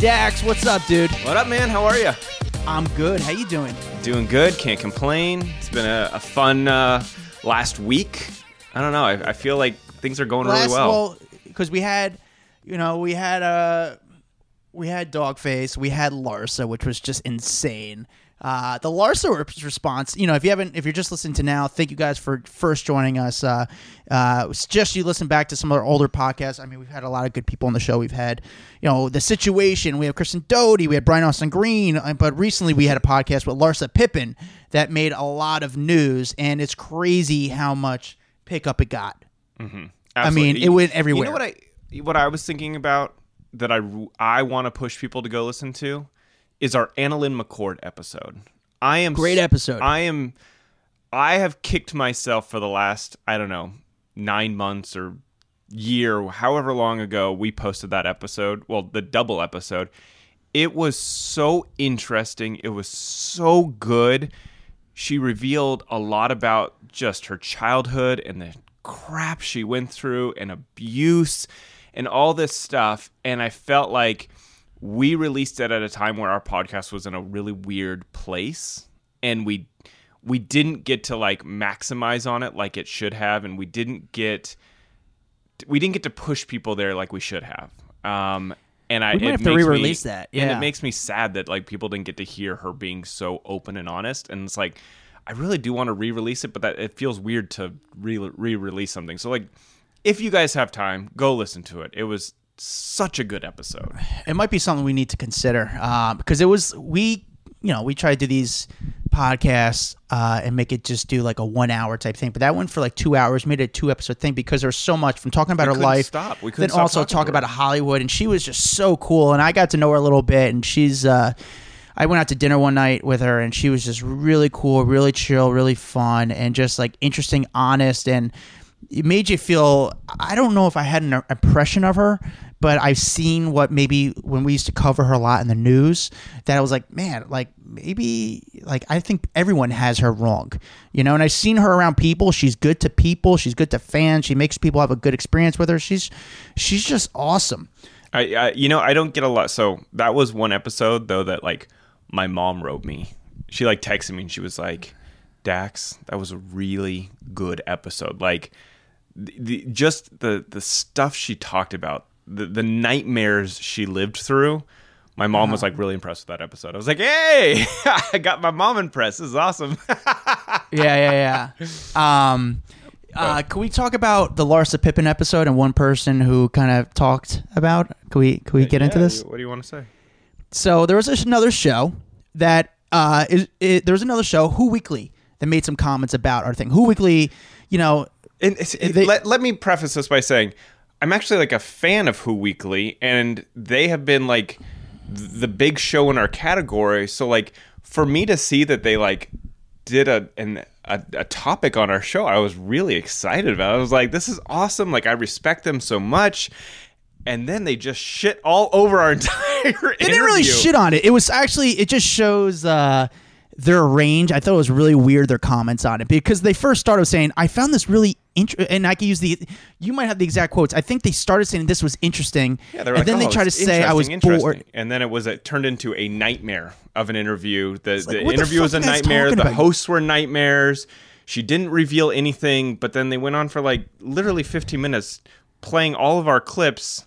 Dax, what's up, dude? What up, man? How are you? I'm good. How you doing? Doing good. Can't complain. It's been a fun last week. I don't know. I feel like things are going really well. Because we had Dogface. We had Larsa, which was just insane. The Larsa response, you know, if you're just listening to now, thank you guys for first joining us. Suggest you listen back to some of our older podcasts. I mean, we've had a lot of good people on the show. We've had, you know, The Situation. We have Kristen Doty. We had Brian Austin Green. But recently we had a podcast with Larsa Pippen that made a lot of news, and it's crazy how much pickup it got. Mm-hmm. I mean, it went everywhere. You know what I was thinking about that I want to push people to go listen to? Is our Annalyn McCord episode. Great episode. I have kicked myself for the last, I don't know, 9 months or year, however long ago we posted that episode. Well, the double episode. It was so interesting. It was so good. She revealed a lot about just her childhood and the crap she went through and abuse and all this stuff. And I felt like we released it at a time where our podcast was in a really weird place, and we didn't get to like maximize on it like it should have, and we didn't get to push people there like we should have. And we might have to re-release that. Yeah, and it makes me sad that like people didn't get to hear her being so open and honest, and it's like I really do want to re-release it, but that it feels weird to re-release something. So like, if you guys have time, go listen to it. It was such a good episode. It might be something we need to consider because we try to do these podcasts and make it just do like a 1 hour type thing, but that went for like 2 hours, made it a 2-episode thing because there's so much from talking about her life. We couldn't stop. Then also talk about Hollywood, and she was just so cool, and I got to know her a little bit, and she's I went out to dinner one night with her, and she was just really cool, really chill, really fun, and just like interesting, honest, and it made you feel, I don't know if I had an impression of her, but I've seen what maybe when we used to cover her a lot in the news, that I was like, man, like maybe, like I think everyone has her wrong, you know, and I've seen her around people. She's good to people. She's good to fans. She makes people have a good experience with her. She's just awesome. I don't get a lot. So that was one episode though that like my mom wrote me. She like texted me and she was like, Dax, that was a really good episode. Like, the stuff she talked about, the nightmares she lived through, my mom was like really impressed with that episode. I was like, hey, I got my mom impressed. This is awesome. Yeah. Can we talk about the Larsa Pippen episode and one person who kind of talked about? Can we get into this? What do you want to say? So there was another show that Who Weekly, that made some comments about our thing. Who Weekly, you know. Let me preface this by saying I'm actually like a fan of Who Weekly, and they have been like the big show in our category. So like for me to see that they like did a topic on our show, I was really excited about it. I was like, this is awesome. Like I respect them so much. And then they just shit all over our entire interview. They didn't really shit on it. It was actually, it just shows their range. I thought it was really weird, their comments on it, because they first started saying, I found this really interesting, and I could use you might have the exact quotes. I think they started saying this was interesting. Yeah, they're like, and then they tried to say I was bored. And then it turned into a nightmare of an interview. The interview was a nightmare. The hosts were nightmares. She didn't reveal anything, but then they went on for like literally 15 minutes playing all of our clips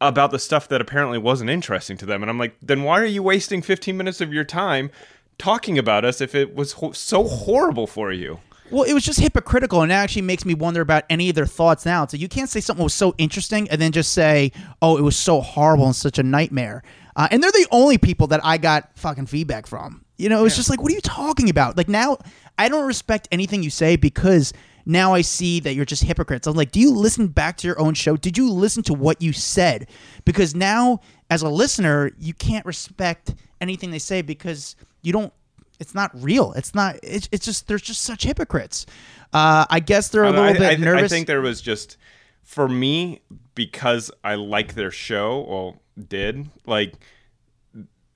about the stuff that apparently wasn't interesting to them. And I'm like, then why are you wasting 15 minutes of your time talking about us if it was so horrible for you? Well, it was just hypocritical, and it actually makes me wonder about any of their thoughts now. So you can't say something was so interesting and then just say, oh, it was so horrible and such a nightmare. And they're the only people that I got fucking feedback from. You know, it's just like, what are you talking about? Like now I don't respect anything you say because now I see that you're just hypocrites. I'm like, do you listen back to your own show? Did you listen to what you said? Because now, as a listener, you can't respect anything they say because you don't. It's not real. It's not. It's just there's just such hypocrites. I guess they're a little bit nervous. I think there was just for me because I like their show. Well, did like.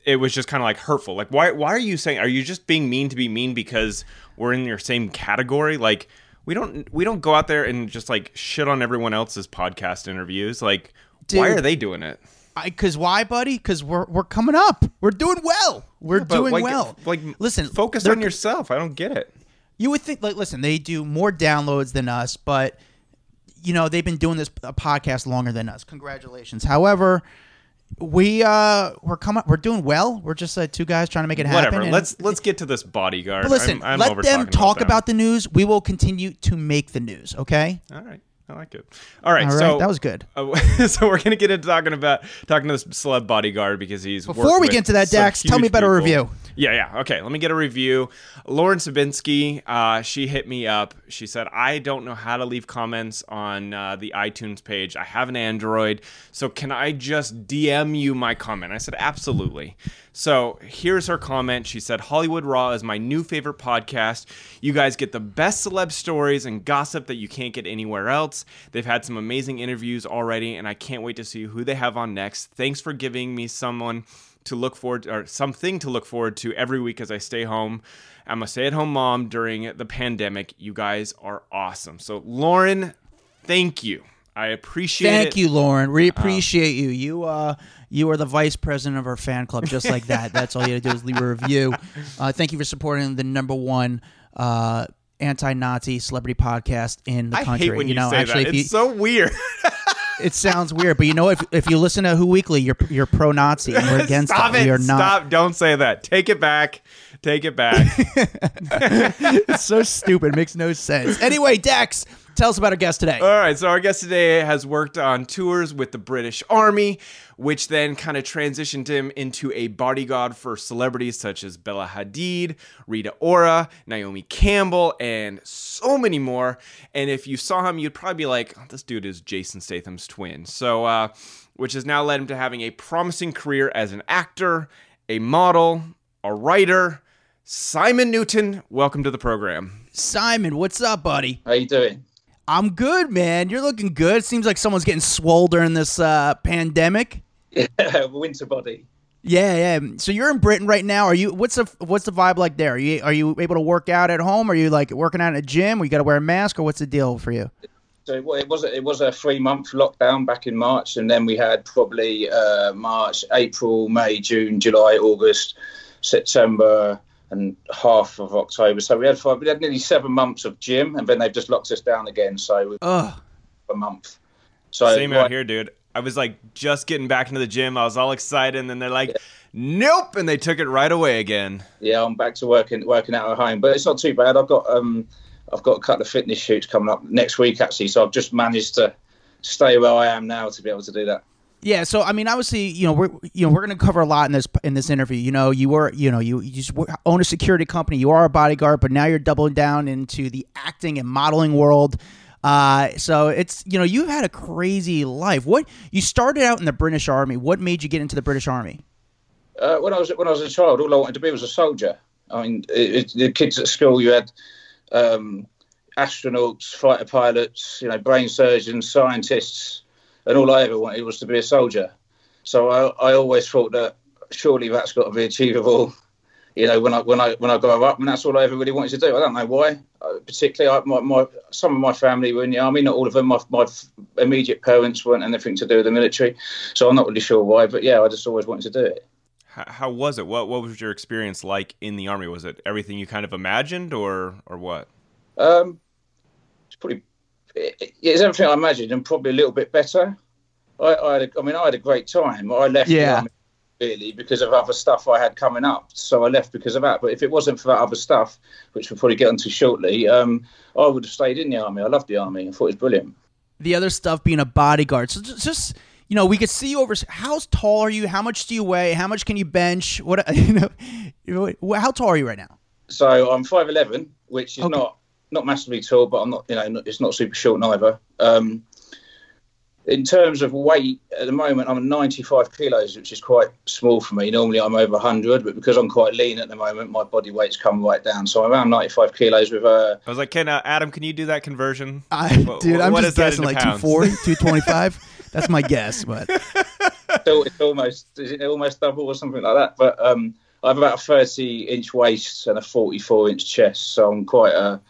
It was just kind of like hurtful. Like, why are you saying? Are you just being mean to be mean because we're in your same category? Like, we don't go out there and just like shit on everyone else's podcast interviews. Like, dude, why are they doing it? Because why, buddy? Because we're coming up. We're doing well. We're doing well. Like, listen, focus on yourself. I don't get it. You would think, like, listen, they do more downloads than us, but you know they've been doing this podcast longer than us. Congratulations. However. We're doing well. We're just two guys trying to make it happen. Whatever. Let's get to this bodyguard. But listen, I'm let them talk about the news. We will continue to make the news. Okay. All right. I like it. All right. So that was good. So we're gonna get into talking to this celeb bodyguard because he's before we get into that, Dax, tell me about a review. Yeah. Okay. Let me get a review. Lauren Sabinsky, she hit me up. She said, I don't know how to leave comments on the iTunes page. I have an Android. So can I just DM you my comment? I said, absolutely. So here's her comment. She said, Hollywood Raw is my new favorite podcast. You guys get the best celeb stories and gossip that you can't get anywhere else. They've had some amazing interviews already, and I can't wait to see who they have on next. Thanks for giving me something to look forward to every week as I stay home. I'm a stay-at-home mom during the pandemic. You guys are awesome. So, Lauren, thank you. I appreciate it. Thank you, Lauren. We appreciate you. You are the vice president of our fan club, just like that. That's all you had to do is leave a review. Thank you for supporting the number one anti-Nazi celebrity podcast in the country. I hate when you say actually, that. It's so weird. It sounds weird, but you know, if you listen to Who Weekly, you're pro-Nazi, and we're against Stop it. We are not. Stop! Don't say that. Take it back. It's so stupid. It makes no sense. Anyway, Dax, tell us about our guest today. All right, so our guest today has worked on tours with the British Army, which then kind of transitioned him into a bodyguard for celebrities such as Bella Hadid, Rita Ora, Naomi Campbell, and so many more. And if you saw him, you'd probably be like, oh, this dude is Jason Statham's twin. So, which has now led him to having a promising career as an actor, a model, a writer. Simon Newton, welcome to the program. Simon, what's up, buddy? How you doing? I'm good, man. You're looking good. Seems like someone's getting swole during this pandemic. Yeah, winter body. Yeah. So you're in Britain right now. Are you? What's the vibe like there? Are you able to work out at home? Are you like working out in a gym? Or you got to wear a mask, or what's the deal for you? So it was a 3-month lockdown back in March, and then we had probably March, April, May, June, July, August, September. And half of October, so we had nearly 7 months of gym, and then they've just locked us down again. So a month. So same out here, dude. I was like just getting back into the gym. I was all excited, and then they're like, "Nope," and they took it right away again. Yeah, I'm back to working out at home, but it's not too bad. I've got a couple of fitness shoots coming up next week actually, so I've just managed to stay where I am now to be able to do that. Yeah, so I mean, obviously, we're going to cover a lot in this interview. You know, you own a security company, you are a bodyguard, but now you're doubling down into the acting and modeling world. So it's you've had a crazy life. What you started out in the British Army. What made you get into the British Army? When I was a child, all I wanted to be was a soldier. I mean, the kids at school, you had astronauts, fighter pilots, brain surgeons, scientists. And all I ever wanted was to be a soldier. So I always thought that surely that's got to be achievable, when I grow up. And that's all I ever really wanted to do. I don't know why. Particularly, some of my family were in the army. Not all of them. My immediate parents weren't anything to do with the military. So I'm not really sure why. But yeah, I just always wanted to do it. How was it? What was your experience like in the army? Was it everything you kind of imagined or what? It's probably... It's everything I imagined, and probably a little bit better. I had a great time. I left the army really because of other stuff I had coming up, so I left because of that. But if it wasn't for that other stuff, which we'll probably get onto shortly, I would have stayed in the army. I loved the army. I thought it was brilliant. The other stuff being a bodyguard. So just we could see you over. How tall are you? How much do you weigh? How much can you bench? What how tall are you right now? So I'm 5'11", which is okay. not. not massively tall, but I'm not, you know, it's not super short neither. In terms of weight, at the moment, I'm 95 kilos, which is quite small for me. Normally, I'm over 100, but because I'm quite lean at the moment, my body weight's come right down. So I'm around 95 kilos with a... I was like, Adam, can you do that conversion? I'm just guessing like pounds? 240, 225. That's my guess, but... It's almost double or something like that. But I have about a 30-inch waist and a 44-inch chest, so I'm quite a...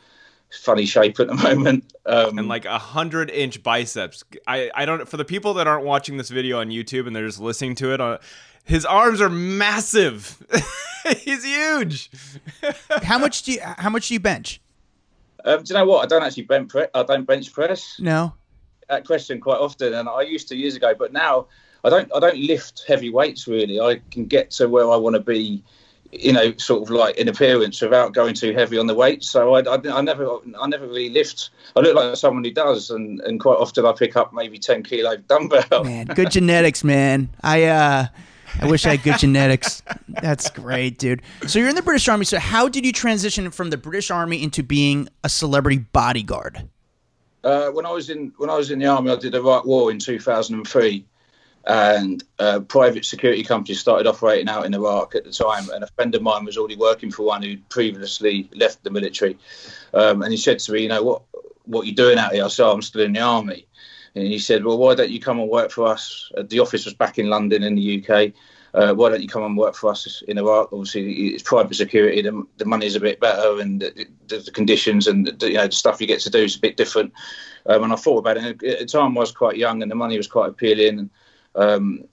funny shape at the moment, and like 100-inch biceps. I don't, for the people that aren't watching this video on YouTube and they're just listening to it on, his arms are massive. He's huge. How much do you bench? Do you know what? I don't actually bench press. No, that question quite often, and I used to years ago, but now I don't lift heavy weights really. I can get to where I want to be, you know, sort of like in appearance without going too heavy on the weight. So I never really lift. I look like someone who does, and quite often I pick up maybe 10 kilo dumbbell. Man, good genetics, man. I wish I had good genetics. That's great, dude. So you're in the British Army. So how did you transition from the British Army into being a celebrity bodyguard? When I was in the Army, I did Iraq War in 2003. And private security companies started operating out in Iraq at the time. And a friend of mine was already working for one who'd previously left the military. And he said to me, you know, what are you doing out here? I said, I'm still in the Army. And he said, well, why don't you come and work for us? The office was back in London in the UK. Why don't you come and work for us in Iraq? Obviously, it's private security. The money's a bit better, and the conditions and the stuff you get to do is a bit different. And I thought about it. At the time, I was quite young, and the money was quite appealing. And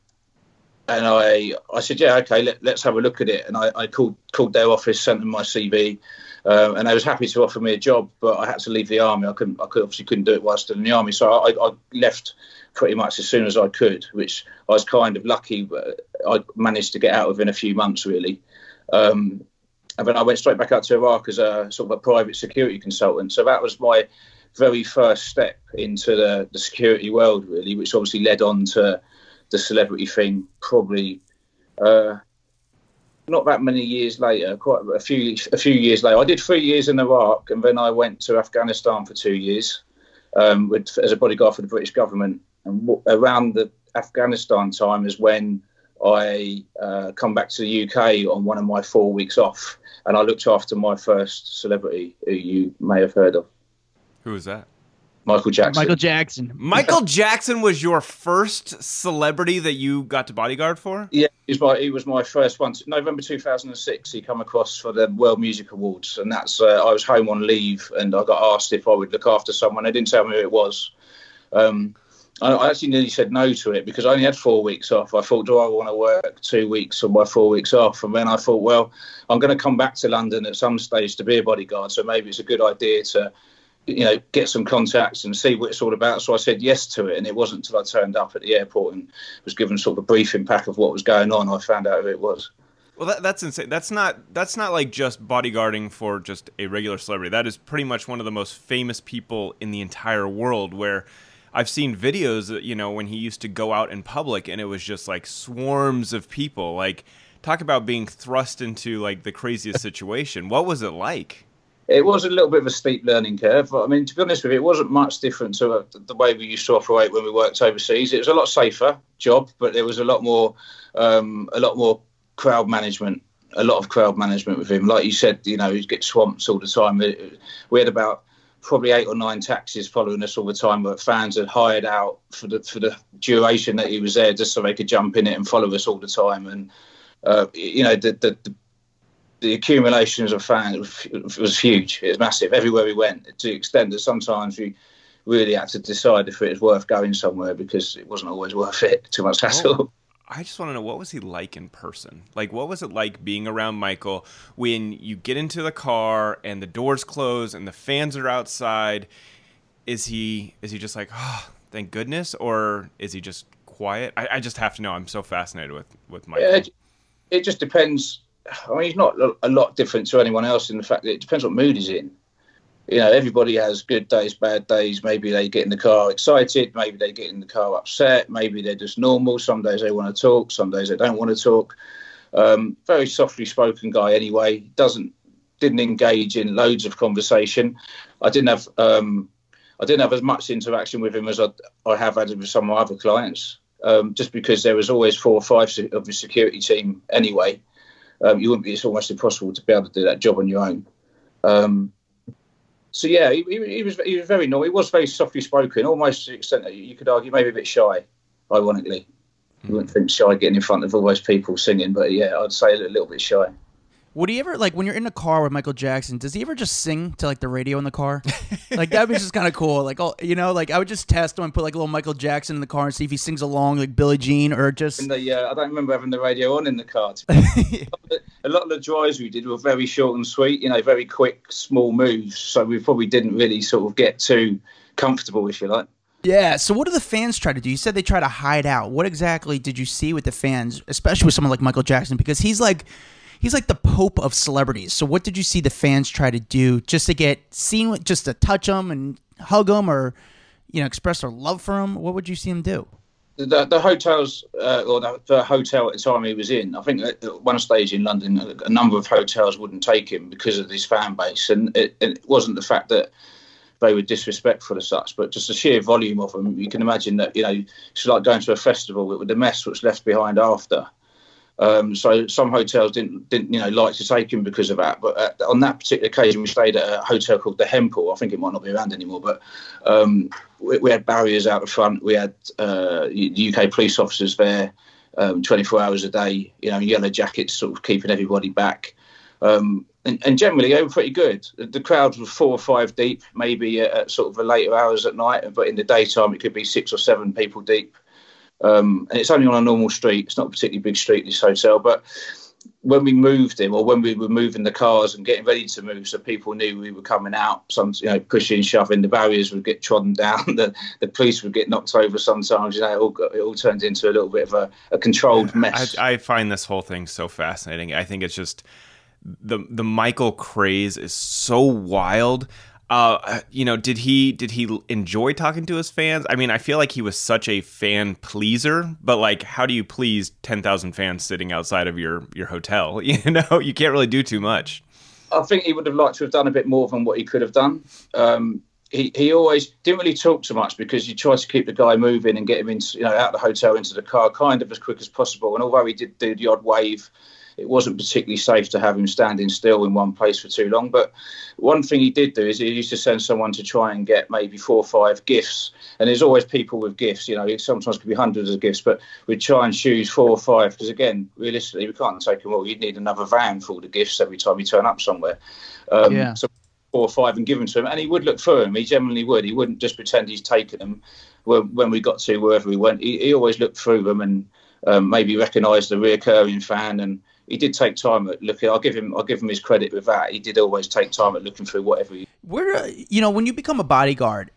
I said, yeah, okay, let's have a look at it. And I called their office, sent them my CV, and they was happy to offer me a job, but I had to leave the Army. I obviously couldn't do it while still in the Army, so I left pretty much as soon as I could, which I was kind of lucky. But I managed to get out within a few months, really. And then I went straight back out to Iraq as a sort of a private security consultant. So that was my very first step into the security world, really, which obviously led on to the celebrity thing, probably not that many years later, quite a few years later. I did 3 years in Iraq, and then I went to Afghanistan for 2 years as a bodyguard for the British government. And around the Afghanistan time is when I come back to the UK on one of my 4 weeks off, and I looked after my first celebrity, who you may have heard of. Who was that? Michael Jackson. Michael Jackson was your first celebrity that you got to bodyguard for? Yeah, he was my first one. November 2006, he came across for the World Music Awards, and that's I was home on leave, and I got asked if I would look after someone. They didn't tell me who it was. I actually nearly said no to it because I only had 4 weeks off. I thought, do I want to work 2 weeks on my 4 weeks off? And then I thought, well, I'm going to come back to London at some stage to be a bodyguard, so maybe it's a good idea to... you know, get some contacts and see what it's all about. So I said yes to it, and it wasn't until I turned up at the airport and was given sort of a briefing pack of what was going on, I found out who it was. Well, that's insane. That's not like just bodyguarding for just a regular celebrity. That is pretty much one of the most famous people in the entire world, where I've seen videos, you know, when he used to go out in public, and it was just like swarms of people. Like, talk about being thrust into like the craziest situation. What was it like? It was a little bit of a steep learning curve. But, I mean, to be honest with you, it wasn't much different to the way we used to operate when we worked overseas. It was a lot safer job, but there was a lot more crowd management, a lot of crowd management with him. Like you said, you know, he'd get swamped all the time. We had about probably 8 or 9 taxis following us all the time, but fans had hired out for the duration that he was there just so they could jump in it and follow us all the time. And, you know, the accumulations of fans was huge. It was massive everywhere we went, to the extent that sometimes we really had to decide if it was worth going somewhere because it wasn't always worth it. Too much hassle. Well, I just want to know, what was he like in person? Like, what was it like being around Michael when you get into the car and the doors close and the fans are outside? Is he just like, oh, thank goodness, or is he just quiet? I just have to know. I'm so fascinated with Michael. Yeah, it just depends. I mean, he's not a lot different to anyone else in the fact that it depends what mood he's in. You know, everybody has good days, bad days. Maybe they get in the car excited. Maybe they get in the car upset. Maybe they're just normal. Some days they want to talk. Some days they don't want to talk. Very softly spoken guy anyway. Doesn't didn't engage in loads of conversation. I didn't have as much interaction with him as I have had with some of my other clients, just because there was always 4 or 5 of the security team anyway. It's almost impossible to be able to do that job on your own. So yeah, he was very normal. He was very softly spoken, almost to the extent that you could argue maybe a bit shy, ironically. You wouldn't think shy getting in front of all those people singing, but yeah, I'd say a little bit shy. Would he ever, like, when you're in a car with Michael Jackson, does he ever just sing to, like, the radio in the car? Like, that was just kind of cool. Like, oh, you know, like, I would just test him and put, like, a little Michael Jackson in the car and see if he sings along, like Billie Jean, or just... I don't remember having the radio on in the car. A lot of the drives we did were very short and sweet, you know, very quick, small moves. So we probably didn't really sort of get too comfortable, if you like. Yeah, so what do the fans try to do? You said they try to hide out. What exactly did you see with the fans, especially with someone like Michael Jackson? Because he's like the Pope of celebrities. So what did you see the fans try to do just to get seen, just to touch him and hug him, or, you know, express their love for him? What would you see him do? The hotel at the time he was in, I think at one stage in London, a number of hotels wouldn't take him because of his fan base. And it wasn't the fact that they were disrespectful as such, but just the sheer volume of them. You can imagine that, you know, it's like going to a festival with the mess that's left behind after. So some hotels didn't, you know, like to take him because of that. But on that particular occasion, we stayed at a hotel called the Hempel. I think it might not be around anymore, but we had barriers out the front. We had UK police officers there 24 hours a day, you know, yellow jackets sort of keeping everybody back. And generally, they were pretty good. The crowds were 4 or 5 deep, maybe at sort of the later hours at night. But in the daytime, it could be 6 or 7 people deep. And it's only on a normal street. It's not a particularly big street, this hotel. But when we moved him, or when we were moving the cars and getting ready to move, so people knew we were coming out, some, you know, pushing, shoving, the barriers would get trodden down, the police would get knocked over sometimes. You know, it all turns into a little bit of a controlled mess. I find this whole thing so fascinating. I think it's just the Michael craze is so wild. You know, did he enjoy talking to his fans? I mean, I feel like he was such a fan pleaser, but like, how do you please 10,000 fans sitting outside of your hotel? You know, you can't really do too much. I think he would have liked to have done a bit more than what he could have done. He always didn't really talk too much because you tried to keep the guy moving and get him into, you know, out of the hotel into the car kind of as quick as possible. And although he did do the odd wave, it wasn't particularly safe to have him standing still in one place for too long. But one thing he did do is he used to send someone to try and get maybe 4 or 5 gifts. And there's always people with gifts, you know, it sometimes could be hundreds of gifts, but we'd try and choose 4 or 5 because, again, realistically, we can't take them all. You'd need another van for all the gifts every time you turn up somewhere. So 4 or 5 and give them to him. And he would look through them. He generally would. He wouldn't just pretend he's taken them. When we got to wherever we went, he always looked through them and maybe recognised the reoccurring fan. And he did take time at looking. I'll give him his credit with that. He did always take time at looking through whatever. You know, when you become a bodyguard,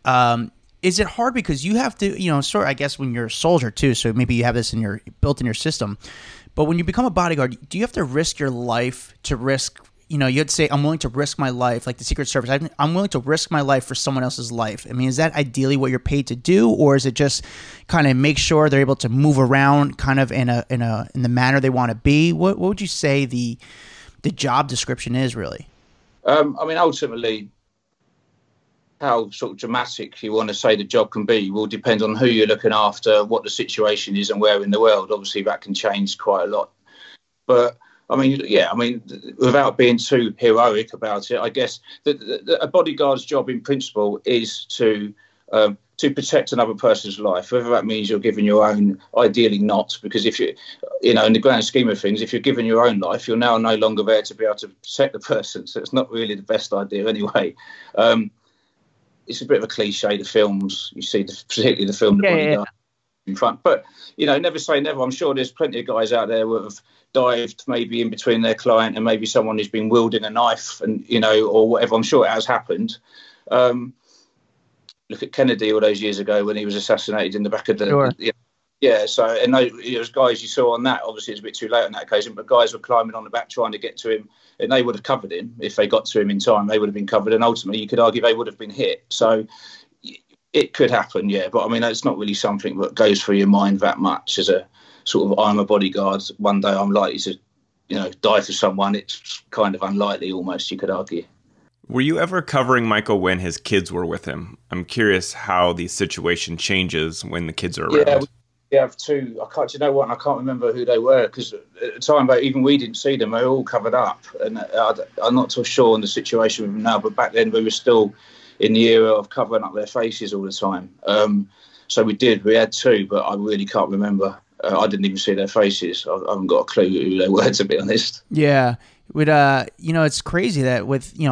is it hard because you have to, you know, sort of, I guess when you're a soldier too, so maybe you have this in your built in your system. But when you become a bodyguard, do you have to risk your life to risk? You know, you'd say, I'm willing to risk my life, like the Secret Service. I'm willing to risk my life for someone else's life. I mean, is that ideally what you're paid to do, or is it just kind of make sure they're able to move around kind of in the manner they want to be? What would you say the job description is really? I mean, ultimately, how sort of dramatic you want to say the job can be will depend on who you're looking after, what the situation is, and where in the world. Obviously, that can change quite a lot, but. I mean, yeah, I mean, without being too heroic about it, I guess that a bodyguard's job in principle is to protect another person's life, whether that means you're giving your own, ideally not, because if you, you know, in the grand scheme of things, if you're giving your own life, you're now no longer there to be able to protect the person. So it's not really the best idea anyway. It's a bit of a cliche, the films, you see, particularly the film, The Bodyguard. Yeah. In front, but you know, never say never. I'm sure there's plenty of guys out there who have dived maybe in between their client and maybe someone who's been wielding a knife, and you know, or whatever. I'm sure it has happened. Look at Kennedy all those years ago when he was assassinated in the back of the sure. Yeah. So and those guys you saw on that, obviously it's a bit too late on that occasion, but guys were climbing on the back trying to get to him, and they would have covered him if they got to him in time. They would have been covered, and ultimately you could argue they would have been hit. So. It could happen, yeah, but I mean, it's not really something that goes through your mind that much as a sort of, I'm a bodyguard, one day I'm likely to you know, die for someone, it's kind of unlikely almost, you could argue. Were you ever covering Michael when his kids were with him? I'm curious how the situation changes when the kids are around. Yeah, we have two. I can't remember who they were, because at the time, even we didn't see them. They were all covered up. And I'm not so sure on the situation with them now, but back then we were still in the era of covering up their faces all the time. So we did. We had two, but I really can't remember. I didn't even see their faces. I haven't got a clue who they were, to be honest. Yeah. It's crazy that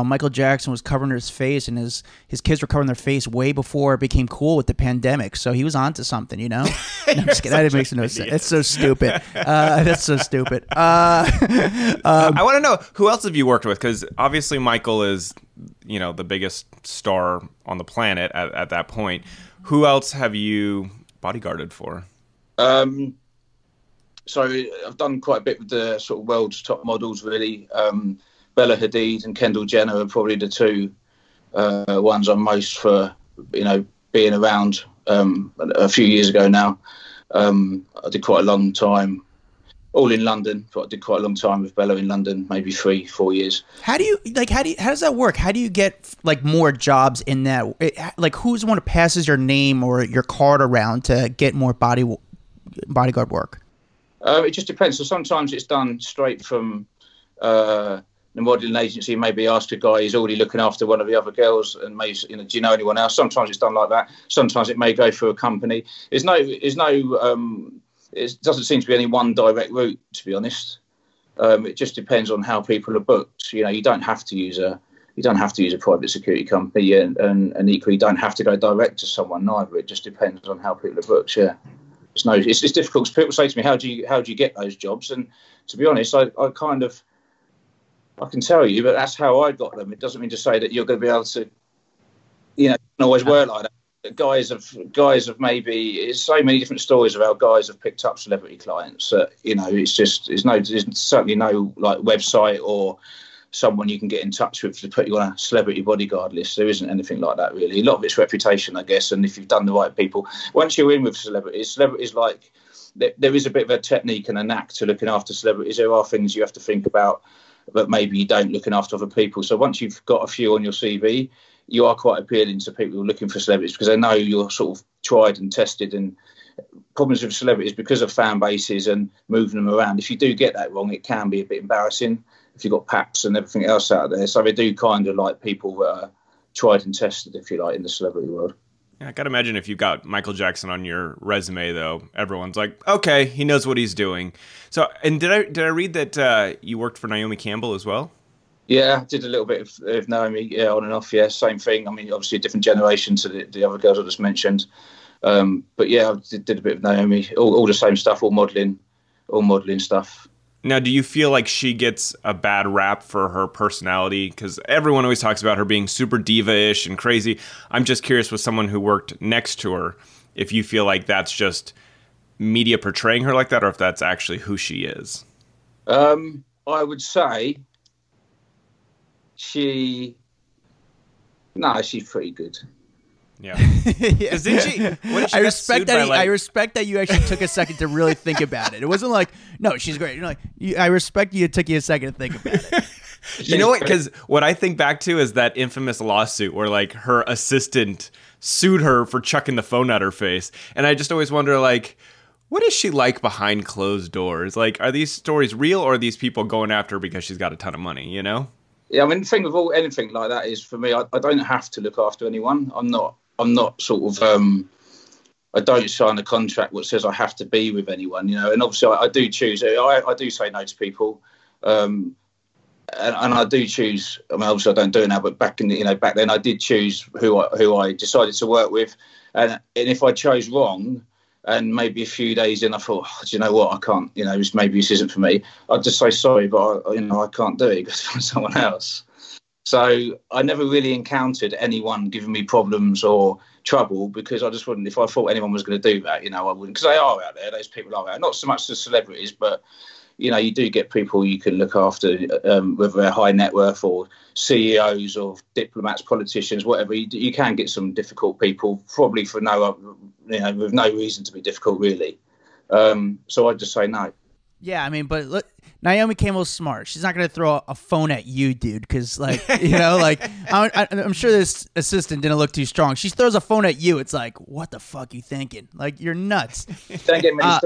Michael Jackson was covering his face and his kids were covering their face way before it became cool with the pandemic. So he was onto something, you know? No, I'm just kidding. That makes no sense. It's so stupid. That's so stupid. I want to know, who else have you worked with? Because obviously Michael is, the biggest star on the planet at that point. Who else have you bodyguarded for? So I've done quite a bit with the sort of world's top models, really. Bella Hadid and Kendall Jenner are probably the two ones I'm most for, being around a few years ago now. I did quite a long time, all in London, but I did quite a long time with Bella in London, maybe 3-4 years. How does that work? How do you get more jobs in that? Who's the one who passes your name or your card around to get more bodyguard work? It just depends. So sometimes it's done straight from the modeling agency. Maybe ask a guy who's already looking after one of the other girls, and maybe, do you know anyone else? Sometimes it's done like that. Sometimes it may go through a company. It doesn't seem to be any one direct route, to be honest. It just depends on how people are booked. You don't have to use a private security company, and equally, you don't have to go direct to someone either. It just depends on how people are booked. Yeah. It's difficult, because people say to me, how do you get those jobs? And to be honest, I can tell you, but that's how I got them. It doesn't mean to say that you're going to be able to, always work like that. Guys have maybe, it's so many different stories of how guys have picked up celebrity clients. There's certainly no website or someone you can get in touch with to put you on a celebrity bodyguard list. There isn't anything like that, really. A lot of it's reputation, I guess, and if you've done the right people. Once you're in with celebrities, there is a bit of a technique and a knack to looking after celebrities. There are things you have to think about that maybe you don't, looking after other people. So once you've got a few on your CV, you are quite appealing to people who are looking for celebrities, because they know you're sort of tried and tested. And problems with celebrities, because of fan bases and moving them around, if you do get that wrong, it can be a bit embarrassing if you've got paps and everything else out there. So they do kind of like people that are tried and tested, if you like, in the celebrity world. Yeah, I got to imagine if you've got Michael Jackson on your resume, though, everyone's like, okay, he knows what he's doing. So, and did I read that you worked for Naomi Campbell as well? Yeah, I did a little bit of Naomi, yeah, on and off, yeah, same thing. I mean, obviously a different generation to the other girls I just mentioned. But yeah, I did a bit of Naomi, all the same stuff, all modelling stuff. Now, do you feel like she gets a bad rap for her personality? Because everyone always talks about her being super diva-ish and crazy. I'm just curious, with someone who worked next to her, if you feel like that's just media portraying her like that, or if that's actually who she is. I would say she's pretty good. Yeah. Yeah. I respect that. I respect that you actually took a second to really think about it. It wasn't like, no, she's great. You're like, I respect you. It took you a second to think about it. You know what? Because what I think back to is that infamous lawsuit where her assistant sued her for chucking the phone at her face, and I just always wonder what is she like behind closed doors? Are these stories real, or are these people going after her because she's got a ton of money? You know? Yeah. I mean, the thing with anything like that is, for me, I don't have to look after anyone. I'm not sort of, I don't sign a contract which says I have to be with anyone, and obviously I do choose, I do say no to people, and I do choose, I mean, obviously I don't do it now, but back then I did choose who I decided to work with, and if I chose wrong, and maybe a few days in I thought, do you know what, I can't, maybe this isn't for me, I'd just say sorry, but I can't do it, go find someone else. So I never really encountered anyone giving me problems or trouble, because I just wouldn't. If I thought anyone was going to do that, I wouldn't, because they are out there. Those people are out there. Not so much the celebrities, but, you do get people you can look after, whether they're high net worth or CEOs or diplomats, politicians, whatever. You can get some difficult people, probably for no, with no reason to be difficult, really. So I'd just say no. Yeah, I mean, but look, Naomi Campbell's smart. She's not going to throw a phone at you, dude, because, like, you know, like, I'm sure this assistant didn't look too strong. She throws a phone at you. It's like, what the fuck you thinking? Like, you're nuts. Don't get many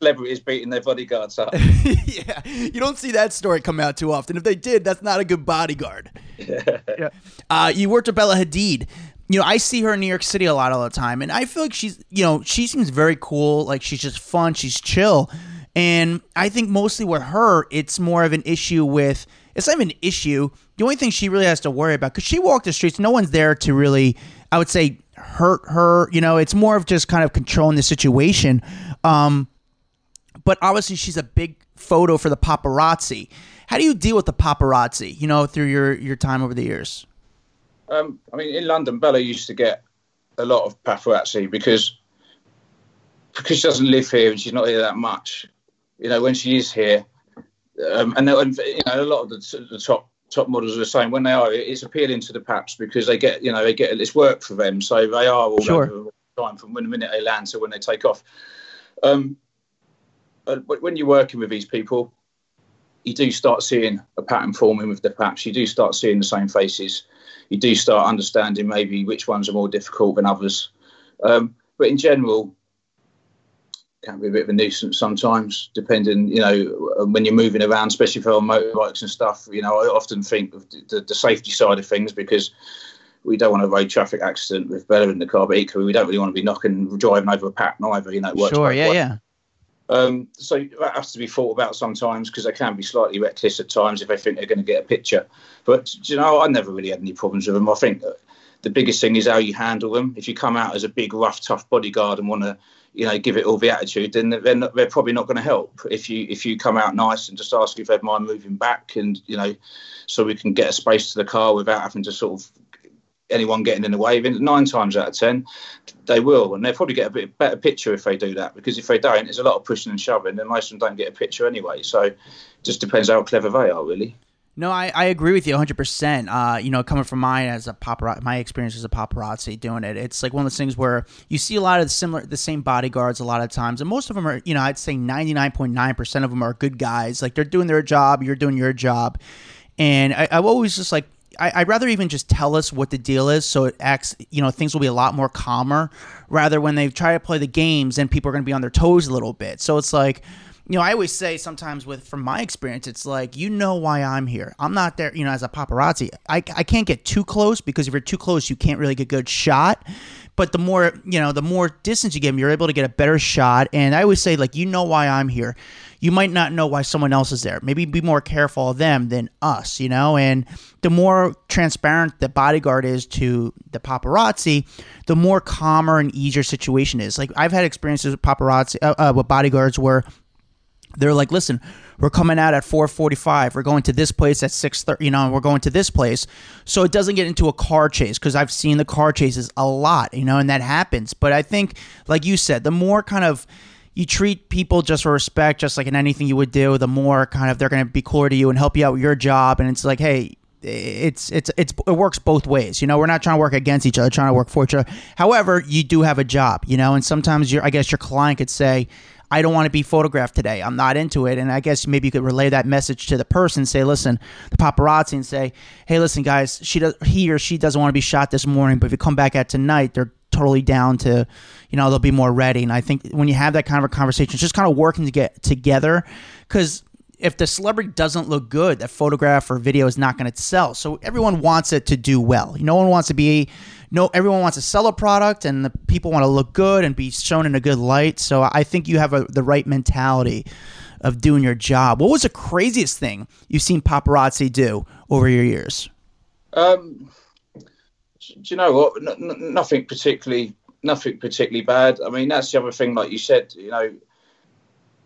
celebrities beating their bodyguards up. Yeah, you don't see that story come out too often. If they did, that's not a good bodyguard. Yeah. You worked with Bella Hadid. You know, I see her in New York City a lot all the time, and I feel like she's, you know, she seems very cool. Like, she's just fun. She's chill. And I think mostly with her, it's more of an issue with – it's not even an issue. The only thing she really has to worry about, because she walked the streets, no one's there to really, I would say, hurt her. You know, it's more of just kind of controlling the situation. But obviously she's a big photo for the paparazzi. How do you deal with the paparazzi, you know, through your time over the years? I mean, in London, Bella used to get a lot of paparazzi because she doesn't live here and she's not here that much. You know, when she is here, and you know, a lot of the top models are the same. When they are, it's appealing to the paps because they get, you know, it's work for them, so they are all sure. Over all the time from the minute they land to when they take off. But when you're working with these people, you do start seeing a pattern forming with the paps. You do start seeing the same faces. You do start understanding maybe which ones are more difficult than others. But in general, can be a bit of a nuisance sometimes, depending, you know, when you're moving around, especially for motorbikes and stuff. You know, I often think of the safety side of things because we don't want a road traffic accident with Bella in the car, but equally we don't really want to be driving over a pack either. You know, it works. Sure, yeah, way. Yeah. So that has to be thought about sometimes because they can be slightly reckless at times if they think they're going to get a picture. But, you know, I never really had any problems with them. I think the biggest thing is how you handle them. If you come out as a big, rough, tough bodyguard and want to, you know, give it all the attitude, then they're probably not going to help. If you come out nice and just ask if they'd mind moving back and, you know, so we can get a space to the car without having to sort of anyone getting in the way, then 9 times out of 10, they will. And they'll probably get a bit better picture if they do that, because if they don't, there's a lot of pushing and shoving and most of them don't get a picture anyway. So it just depends how clever they are, really. No, I agree with you 100%. You know, coming from my experience as a paparazzi doing it, it's like one of those things where you see a lot of the same bodyguards a lot of times, and most of them are, you know, I'd say 99.9% of them are good guys. Like, they're doing their job, you're doing your job, and I've always just like, I'd rather even just tell us what the deal is, so it acts, you know, things will be a lot more calmer. Rather, when they try to play the games, then people are going to be on their toes a little bit. So it's like, you know, I always say sometimes from my experience, it's like, you know why I'm here. I'm not there, you know, as a paparazzi. I can't get too close, because if you're too close, you can't really get a good shot. But the more, you know, the more distance you give them, you're able to get a better shot. And I always say, like, you know why I'm here. You might not know why someone else is there. Maybe be more careful of them than us, you know. And the more transparent the bodyguard is to the paparazzi, the more calmer and easier situation is. Like, I've had experiences with paparazzi, with bodyguards where they're like, listen, we're coming out at 4:45. We're going to this place at 6:30, you know, and we're going to this place. So it doesn't get into a car chase, because I've seen the car chases a lot, you know, and that happens. But I think, like you said, the more kind of you treat people just for respect, just like in anything you would do, the more kind of they're going to be cooler to you and help you out with your job. And it's like, hey, it works both ways. You know, we're not trying to work against each other, trying to work for each other. However, you do have a job, you know, and sometimes I guess your client could say, I don't want to be photographed today. I'm not into it. And I guess maybe you could relay that message to the person, say, listen, the paparazzi, and say, hey, listen, guys, he or she doesn't want to be shot this morning, but if you come back at tonight, they're totally down to, you know, they'll be more ready. And I think when you have that kind of a conversation, it's just kind of working to get together, because if the celebrity doesn't look good, that photograph or video is not going to sell. So everyone wants it to do well. Everyone wants to sell a product, and the people want to look good and be shown in a good light. So I think you have the right mentality of doing your job. What was the craziest thing you've seen paparazzi do over your years? Do you know what? Nothing particularly bad. I mean, that's the other thing, like you said, you know,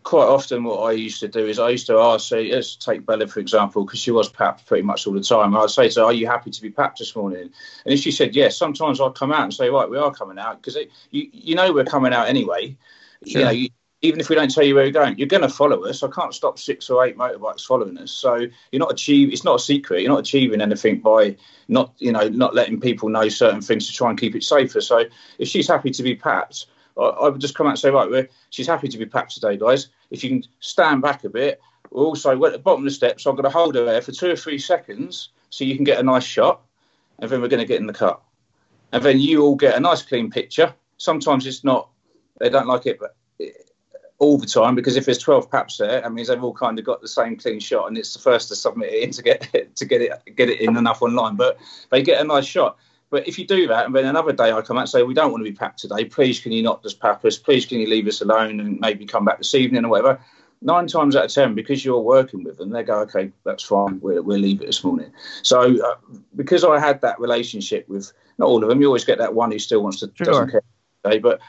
quite often what I used to do is I used to ask, so let's take Bella, for example, because she was papped pretty much all the time. I'd say, so are you happy to be papped this morning? And if she said yes, sometimes I'd come out and say, right, we are coming out, because you know we're coming out anyway. Sure. You know, even if we don't tell you where we're going, you're going to follow us. I can't stop 6 or 8 motorbikes following us. So it's not a secret. You're not achieving anything by not letting people know certain things to try and keep it safer. So if she's happy to be papped, I would just come out and say, right, she's happy to be packed today, guys. If you can stand back a bit. Also, at the bottom of the steps, I'm going to hold her there for 2 or 3 seconds so you can get a nice shot, and then we're going to get in the cut. And then you all get a nice clean picture. Sometimes it's not, they don't like it all the time, because if there's 12 paps there, that means they've all kind of got the same clean shot, and it's the first to submit it in to get it in enough online. But they get a nice shot. But if you do that, and then another day I come out and say, we don't want to be papped today. Please, can you not just pap us? Please, can you leave us alone and maybe come back this evening or whatever? 9 times out of 10, because you're working with them, they go, okay, that's fine. We'll leave it this morning. So because I had that relationship with not all of them, you always get that one who still wants to, sure, doesn't care today. But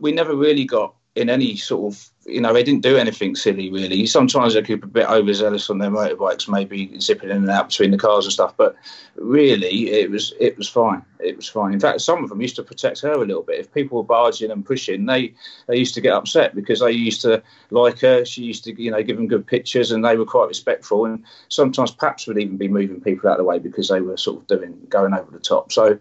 we never really got in any sort of, they didn't do anything silly really. Sometimes they could be a bit overzealous on their motorbikes, maybe zipping in and out between the cars and stuff. But really, it was fine. It was fine. In fact, some of them used to protect her a little bit. If people were barging and pushing, they used to get upset because they used to like her. She used to, give them good pictures, and they were quite respectful. And sometimes paps would even be moving people out of the way because they were sort of going over the top. So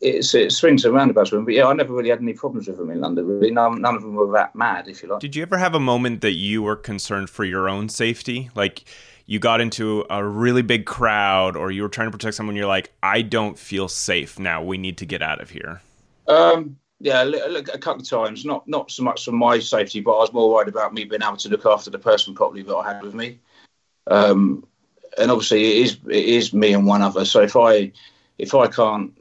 it swings and roundabouts with them. But yeah, I never really had any problems with them in London. Really, none of them were that mad, if you like. Did you ever have a moment that you were concerned for your own safety? Like, you got into a really big crowd, or you were trying to protect someone, you're like, I don't feel safe now. We need to get out of here. Yeah, look, a couple of times. Not so much for my safety, but I was more worried about me being able to look after the person properly that I had with me. And obviously, it is me and one other. So if I can't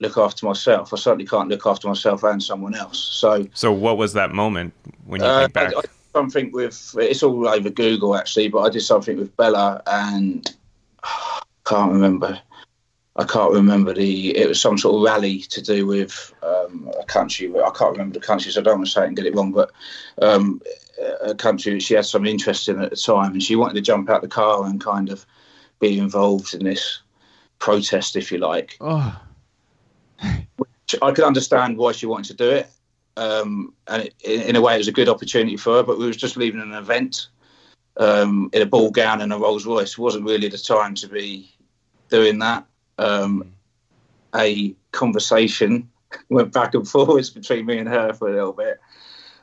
look after myself, I certainly can't look after myself and someone else. So what was that moment when you think back? I did something with, it's all over Google actually, but I did something with Bella, and I can't remember it was some sort of rally to do with a country, I can't remember the country, so I don't want to say it and get it wrong, but a country that she had some interest in at the time, and she wanted to jump out the car and kind of be involved in this protest, if you like. Oh. Which I could understand why she wanted to do it, and in a way it was a good opportunity for her, but we was just leaving an event in a ball gown and a Rolls Royce. It wasn't really the time to be doing that. A conversation went back and forwards between me and her for a little bit,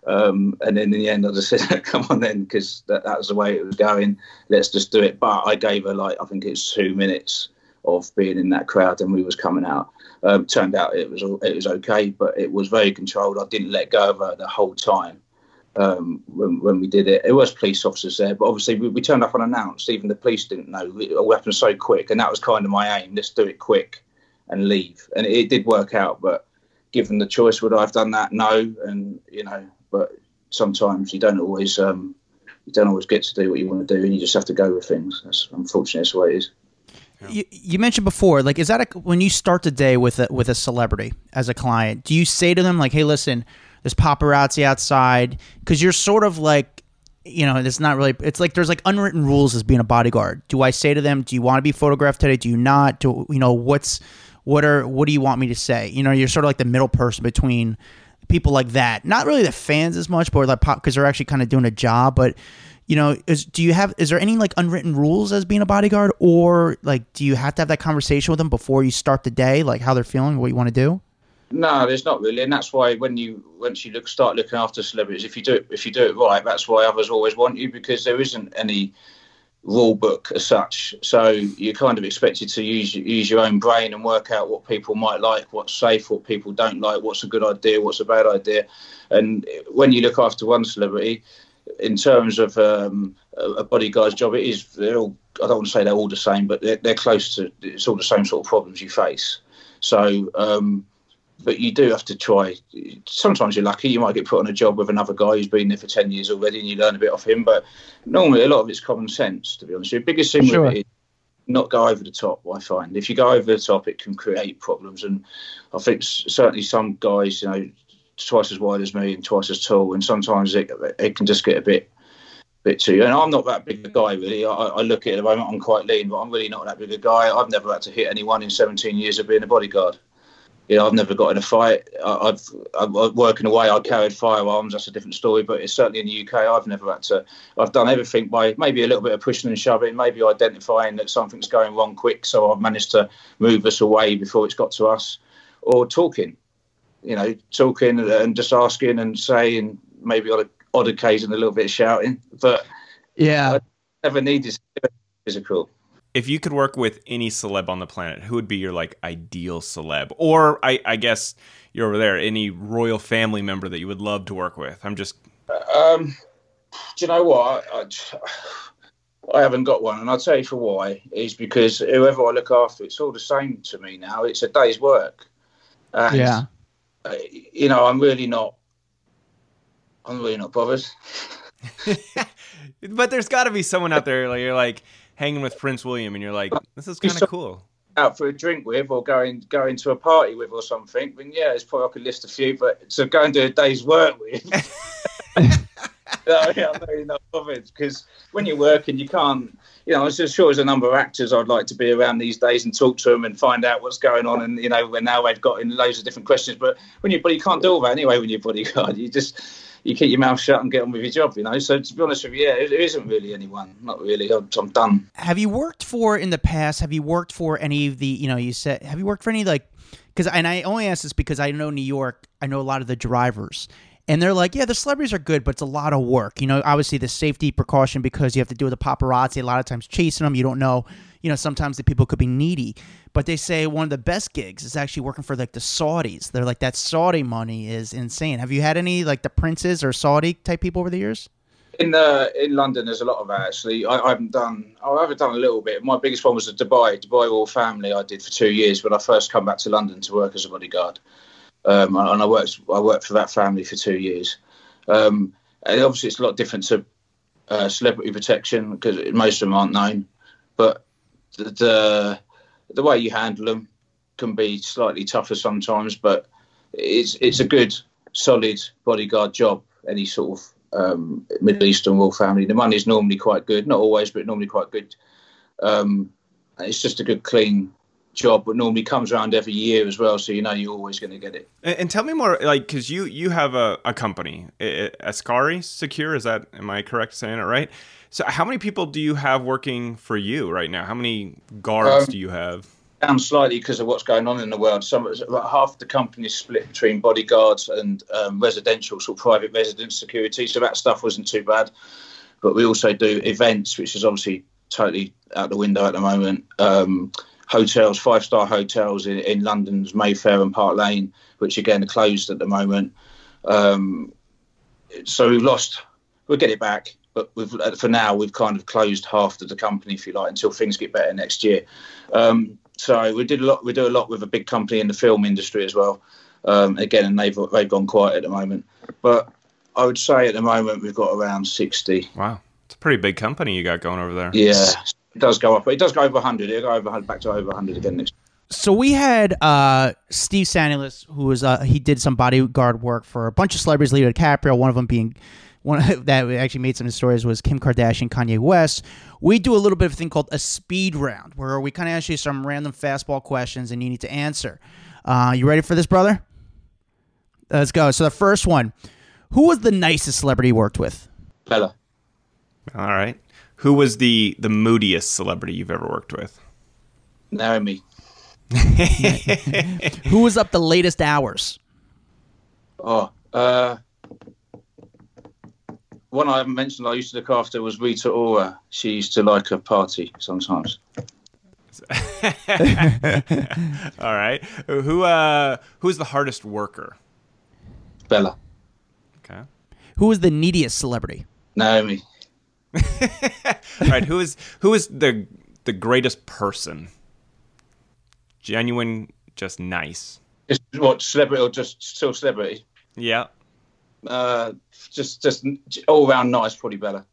and then in the end I just said, come on then, because that was the way it was going, let's just do it. But I gave her I think it's 2 minutes of being in that crowd, and we was coming out. Turned out it was okay, but it was very controlled. I didn't let go of her the whole time when we did it. It was police officers there, but obviously we turned up unannounced. Even the police didn't know. It happened so quick, and that was kind of my aim. Let's do it quick and leave. And it did work out, but given the choice, would I have done that? No. And, but sometimes you don't always get to do what you want to do, and you just have to go with things. That's, unfortunately, that's the way it is. Yeah. You mentioned before, is that when you start the day with a celebrity as a client, do you say to them hey, listen, there's paparazzi outside? Because you're sort of it's not really. It's there's unwritten rules as being a bodyguard. Do I say to them, do you want to be photographed today? Do you not? Do what do you want me to say? You're sort of the middle person between people like that. Not really the fans as much, but because they're actually kind of doing a job, but. Is there any unwritten rules as being a bodyguard, or do you have to have that conversation with them before you start the day, how they're feeling, what you want to do? No, there's not really, and that's why once you start looking after celebrities, if you do it right, that's why others always want you, because there isn't any rule book as such. So you're kind of expected to use your own brain and work out what people might like, what's safe, what people don't like, what's a good idea, what's a bad idea, and when you look after one celebrity. In terms of a bodyguard's job, it is. They're all. I don't want to say they're all the same, but they're close to. It's all the same sort of problems you face. So, but you do have to try. Sometimes you're lucky; you might get put on a job with another guy who's been there for 10 years already, and you learn a bit off him. But normally, a lot of it's common sense. To be honest, the biggest thing with it is not go over the top. I find if you go over the top, it can create problems, and I think certainly some guys, twice as wide as me and twice as tall, and sometimes it can just get a bit too. And I'm not that big a guy really. I look at it at the moment, I'm quite lean, but I'm really not that big a guy. I've never had to hit anyone in 17 years of being a bodyguard. I've never got in a fight. I've working away. I carried firearms. That's a different story. But it's certainly in the UK. I've never had to. I've done everything by maybe a little bit of pushing and shoving, maybe identifying that something's going wrong quick, so I've managed to move us away before it's got to us, or talking. you know, talking and just asking and saying, maybe on an odd occasion a little bit of shouting. But yeah, I never needed physical. If you could work with any celeb on the planet, who would be your like ideal celeb? Or I guess you're over there, any royal family member that you would love to work with? I'm just... do you know what? I haven't got one, and I'll tell you for why. Is because whoever I look after, it's all the same to me now. It's a day's work. And, yeah. You know, I'm really not bothered. But there's got to be someone out there, like, you're like hanging with Prince William, and you're like, this is kind of cool. Out for a drink with, or going to a party with, or something. Then yeah, it's probably I could list a few, but to go and do a day's work with. Yeah, I'm really not bothered, because when you're working, you can't, you know, I'm just sure there's a number of actors I'd like to be around these days and talk to them and find out what's going on. And, you know, when now they've got in loads of different questions, but when you're, but you can't do all that anyway, when you're bodyguard, you keep your mouth shut and get on with your job, you know? So to be honest with you, yeah, there isn't really anyone, not really, I'm done. Have you worked for any of the, you know, you said, have you worked for any like, because, and I only ask this because I know New York, I know a lot of the drivers. And they're like, yeah, the celebrities are good, but it's a lot of work. You know, obviously the safety precaution, because you have to deal with the paparazzi a lot of times chasing them. You don't know, you know, sometimes the people could be needy. But they say one of the best gigs is actually working for like the Saudis. They're like, that Saudi money is insane. Have you had any like the princes or Saudi type people over the years? In London, there's a lot of that, actually. I haven't done a little bit. My biggest one was the Dubai Royal Family I did for 2 years when I first come back to London to work as a bodyguard. And I worked for that family for 2 years. And obviously, it's a lot different to celebrity protection, because most of them aren't known. But the way you handle them can be slightly tougher sometimes. But it's a good, solid bodyguard job. Any sort of Middle Eastern royal family, the money's normally quite good. Not always, but normally quite good. It's just a good, clean job, but normally comes around every year as well, so you know you're always going to get it. And tell me more, like, because you have a company, Ascari Secure, is that, am I correct saying it right? So how many people do you have working for you right now? How many guards do you have? Down slightly because of what's going on in the world. About half the company is split between bodyguards and residential, sort of private residence security, so that stuff wasn't too bad. But we also do events, which is obviously totally out the window at the moment. Hotels, five-star hotels in London's Mayfair and Park Lane, which again are closed at the moment. So we've lost, we'll get it back, but for now we've kind of closed half of the company, if you like, until things get better next year. So we do a lot with a big company in the film industry as well. Again, and they've gone quiet at the moment. But I would say at the moment we've got around 60. Wow, it's a pretty big company you got going over there. Yeah. It does go up, but it does go over 100. It'll go over 100, back to over 100 again next. So we had Steve Sanielis, who was he did some bodyguard work for a bunch of celebrities, Leo DiCaprio, one of them being one that actually made some stories was Kim Kardashian, Kanye West. We do a little bit of a thing called a speed round, where we kind of ask you some random fastball questions and you need to answer. You ready for this, brother? Let's go. So the first one, who was the nicest celebrity you worked with? Bella. All right. Who was the moodiest celebrity you've ever worked with? Naomi. Who was up the latest hours? Oh, one I haven't mentioned I used to look after was Rita Ora. She used to like a party sometimes. All right. Who's the hardest worker? Bella. Okay. Who was the neediest celebrity? Naomi. All right, who is the greatest person? Genuine, just nice. Just what, celebrity or just still celebrity? Yeah. Just all round nice, probably Bella.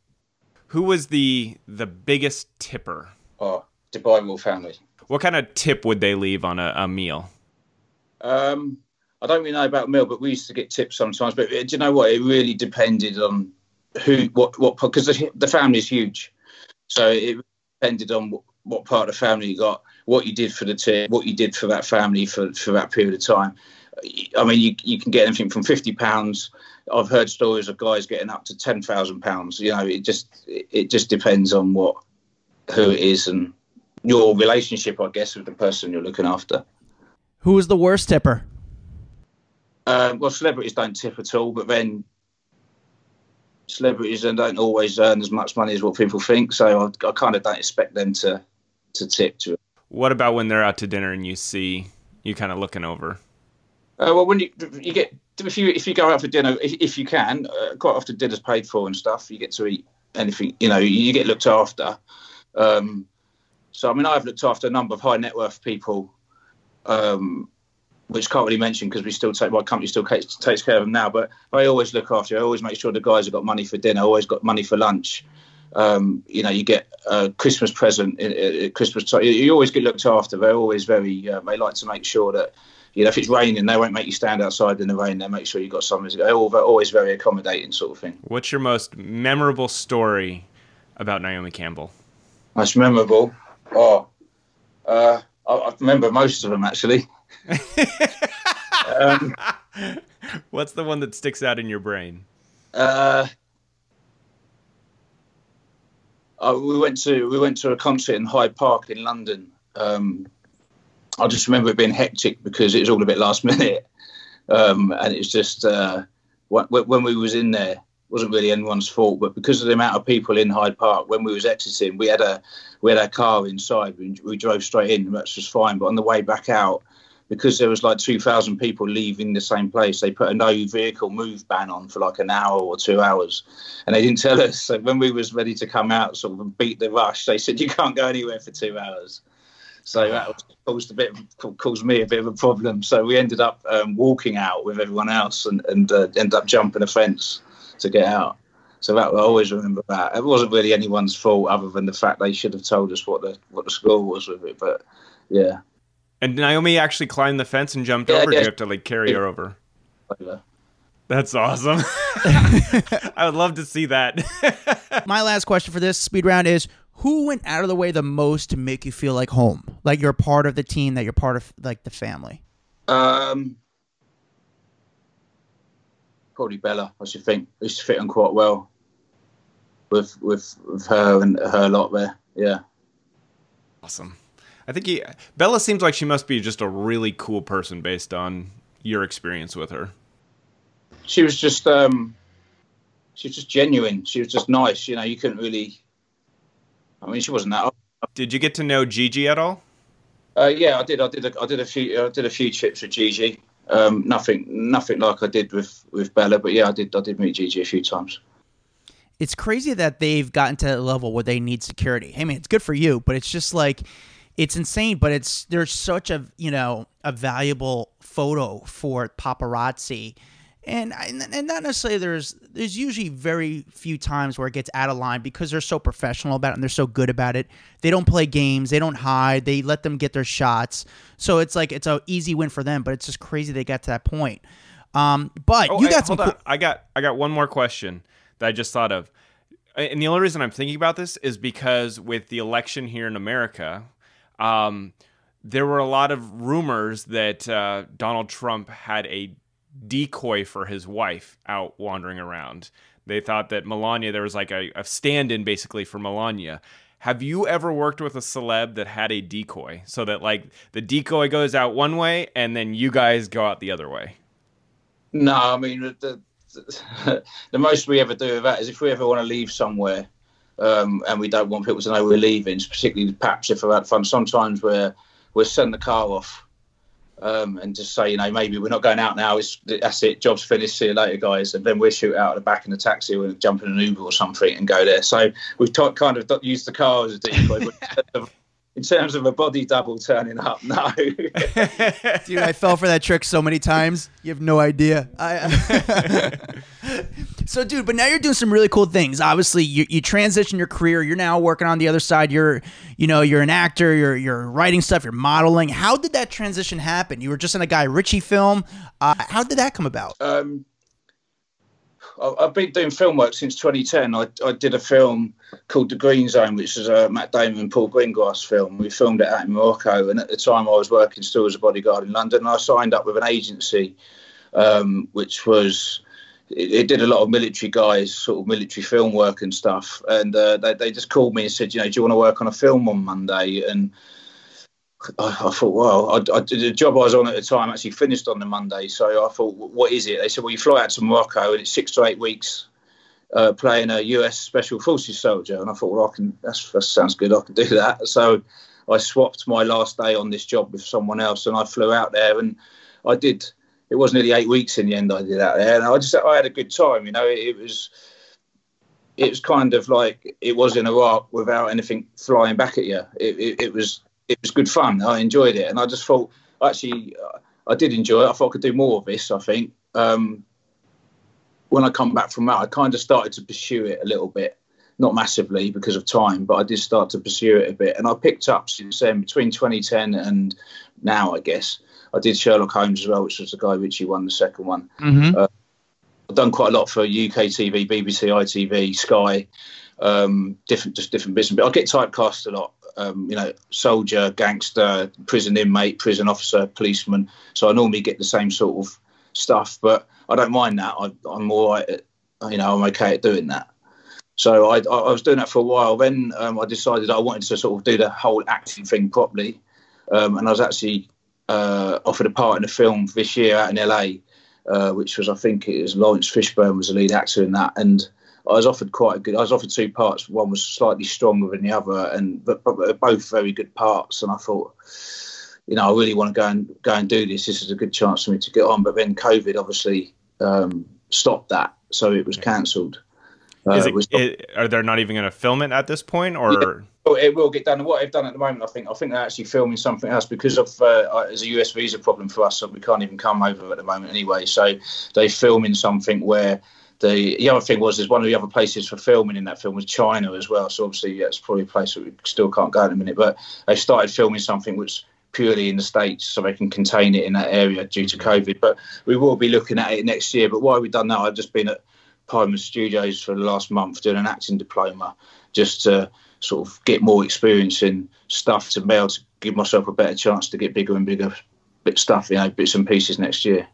Who was the biggest tipper? Oh, Dubai Royal Family. What kind of tip would they leave on a meal? I don't really know about meal, but we used to get tips sometimes. But do you know what? It really depended on what because the family is huge, so it depended on what part of the family you got, what you did for the tip, what you did for that family for that period of time. I mean, you can get anything from £50. I've heard stories of guys getting up to £10,000. You know, it just depends on who it is and your relationship, I guess, with the person you're looking after. Who was the worst tipper? Well, celebrities don't tip at all, but then celebrities don't always earn as much money as what people think, so I kind of don't expect them to tip to it. What about when they're out to dinner and you see you kind of looking over? Well, when you get if you go out for dinner, if you can, quite often dinner's paid for and stuff. You get to eat anything, you know. You get looked after. So I mean, I've looked after a number of high net worth people, which can't really mention because we still take my company still takes care of them now. But I always look after you. I always make sure the guys have got money for dinner. I always got money for lunch. You know, you get a Christmas present at Christmas time. You always get looked after. They're always very. They like to make sure that, you know, if it's raining, they won't make you stand outside in the rain. They make sure you got something to go. They're always very accommodating, sort of thing. What's your most memorable story about Naomi Campbell? Most memorable. Oh, I remember most of them actually. What's the one that sticks out in your brain? We went to a concert in Hyde Park in London. I just remember it being hectic because it was all a bit last minute, and it's just when we was in there, it wasn't really anyone's fault, but because of the amount of people in Hyde Park, when we was exiting, we had our car inside. We drove straight in, which was fine. But on the way back out, because there was like 2,000 people leaving the same place, they put a no vehicle move ban on for like an hour or 2 hours, and they didn't tell us. So when we was ready to come out, sort of beat the rush, they said you can't go anywhere for 2 hours. So that caused me a bit of a problem. So we ended up walking out with everyone else and ended up jumping a fence to get out. So that I always remember that. It wasn't really anyone's fault other than the fact they should have told us what the score was with it. But yeah. And Naomi actually climbed the fence and jumped over. Yeah. Do you have to like carry her over? Yeah. That's awesome. I would love to see that. My last question for this speed round is, who went out of the way the most to make you feel like home? Like you're part of the team, that you're part of like the family? Probably Bella, I should think. It used to fit in quite well with her and her lot there. Yeah. Awesome. I think Bella seems like she must be just a really cool person based on your experience with her. She was just genuine. She was just nice. You know, you couldn't really... I mean, she wasn't that old. Did you get to know Gigi at all? Yeah, I did. I did a few trips with Gigi. Nothing like I did with Bella, but yeah, I did meet Gigi a few times. It's crazy that they've gotten to that level where they need security. I mean, it's good for you, but it's just like, it's insane. But there's such a, you know, a valuable photo for paparazzi. And not necessarily there's usually very few times where it gets out of line because they're so professional about it and they're so good about it. They don't play games. They don't hide. They let them get their shots. So it's like it's an easy win for them, but it's just crazy they got to that point. I got one more question that I just thought of. And the only reason I'm thinking about this is because with the election here in America, there were a lot of rumors that Donald Trump had a decoy for his wife out wandering around. They thought that Melania, there was like a stand-in basically for Melania. Have you ever worked with a celeb that had a decoy so that like the decoy goes out one way and then you guys go out the other way? No, I mean, the most we ever do with that is if we ever want to leave somewhere and we don't want people to know we're leaving, particularly perhaps if we're out front, sometimes we're sending the car off. And just say, you know, maybe we're not going out now. That's it. Job's finished. See you later, guys. And then we'll shoot out the back in the taxi or jump in an Uber or something and go there. So we've kind of used the car as a decoy. But in terms of a body double turning up, no. Dude, I fell for that trick so many times. You have no idea. So, dude, but now you're doing some really cool things. Obviously, you transition your career. You're now working on the other side. You're an actor. You're writing stuff. You're modeling. How did that transition happen? You were just in a Guy Ritchie film. How did that come about? I've been doing film work since 2010. I did a film called The Green Zone, which is a Matt Damon and Paul Greengrass film. We filmed it out in Morocco, and at the time I was working still as a bodyguard in London, and I signed up with an agency, which was... It did a lot of military guys, sort of military film work and stuff. And they just called me and said, you know, do you want to work on a film on Monday? And I thought, well, the job I was on at the time actually finished on the Monday. So I thought, what is it? They said, well, you fly out to Morocco and it's 6 to 8 weeks playing a US Special Forces soldier. And I thought, well, that sounds good. I can do that. So I swapped my last day on this job with someone else and I flew out there and I did. It was nearly 8 weeks in the end I did out there. And I had a good time. You know, it was kind of like it was in Iraq without anything flying back at you. It was good fun. I enjoyed it. And I just thought, actually, I did enjoy it. I thought I could do more of this, I think. When I come back from that, I kind of started to pursue it a little bit. Not massively because of time, but I did start to pursue it a bit. And I picked up since then, between 2010 and now, I guess. I did Sherlock Holmes as well, which was the Guy Ritchie one, the second one. Mm-hmm. I've done quite a lot for UK TV, BBC, ITV, Sky, different business. But I get typecast a lot. You know, soldier, gangster, prison inmate, prison officer, policeman. So I normally get the same sort of stuff, but I don't mind that. I'm all right at, you know, I'm okay at doing that. So I was doing that for a while. Then I decided I wanted to sort of do the whole acting thing properly. And I was actually offered a part in a film this year out in LA, which was, I think it was Lawrence Fishburne was the lead actor in that. And I was offered two parts. One was slightly stronger than the other, but both very good parts. And I thought, you know, I really want to go and do this. This is a good chance for me to get on. But then COVID obviously stopped that, so it was cancelled. Are they not even going to film it at this point, or? Yeah, it will get done. What they've done at the moment, I think they're actually filming something else because of there's a US visa problem for us, so we can't even come over at the moment anyway. So they're filming something where. The other thing was, there's one of the other places for filming in that film was China as well. So obviously, yeah, it's probably a place that we still can't go in a minute. But they started filming something which purely in the States so they can contain it in that area due to COVID. But we will be looking at it next year. But why we've done that, I've just been at Palmer Studios for the last month doing an acting diploma just to sort of get more experience in stuff to be able to give myself a better chance to get bigger and bigger stuff, you know, bits and pieces next year.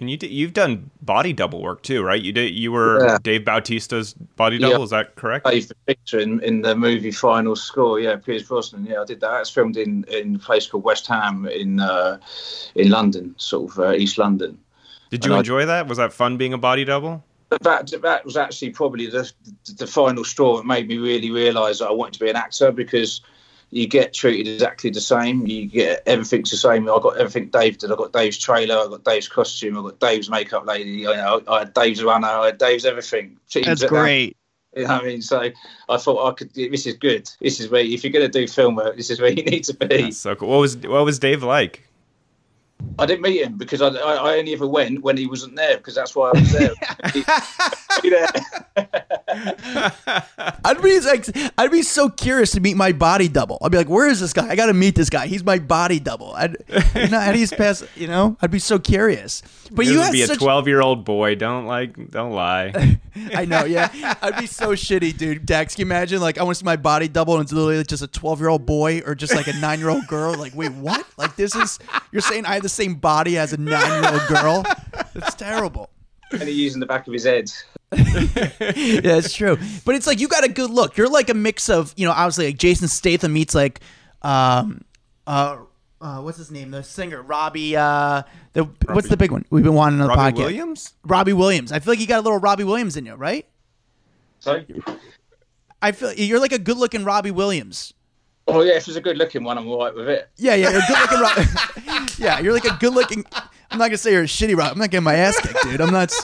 And you've done body double work too, right? You were Dave Bautista's body double, is that correct? I played the picture in the movie Final Score, yeah, Pierce Brosnan. Yeah, I did that. It's filmed in a place called West Ham in London, sort of East London. Did you enjoy that? Was that fun being a body double? That was actually probably the final straw that made me really realise that I wanted to be an actor because. You get treated exactly the same. You get everything's the same. I got everything Dave did. I got Dave's trailer. I got Dave's costume. I got Dave's makeup lady. I had Dave's runner. I had Dave's everything. That's great. You know what I mean? So I thought I could. This is good. This is where if you're going to do film work, this is where you need to be. That's so cool. What was Dave like? I didn't meet him because I only ever went when he wasn't there because that's why I was there. I'd be so curious to meet my body double. I'd be like, where is this guy? I got to meet this guy. He's my body double. And he's past, you know, I'd be so curious. But you would be a 12-year-old boy. Don't lie. I know. Yeah. I'd be so shitty, dude. Dax, can you imagine? Like I want to see my body double and it's literally just a 12-year-old boy or just like a 9-year-old girl. Like, wait, what? Like this is, you're saying I have the same body as a 9-year-old girl? That's terrible. And he's using the back of his head. Yeah, it's true. But it's like you got a good look. You're like a mix of, you know, obviously like Jason Statham meets like what's his name? The singer, Robbie. What's the big one? We've been wanting on the podcast. Robbie Williams? Robbie Williams. I feel like you got a little Robbie Williams in you, right? Sorry? I feel you're like a good looking Robbie Williams. Oh yeah, if it's a good looking one, I'm all right with it. Yeah, you're a good looking Robbie. Yeah, you're like a good looking I'm not gonna say you're a shitty Rob. I'm not getting my ass kicked, dude. I'm not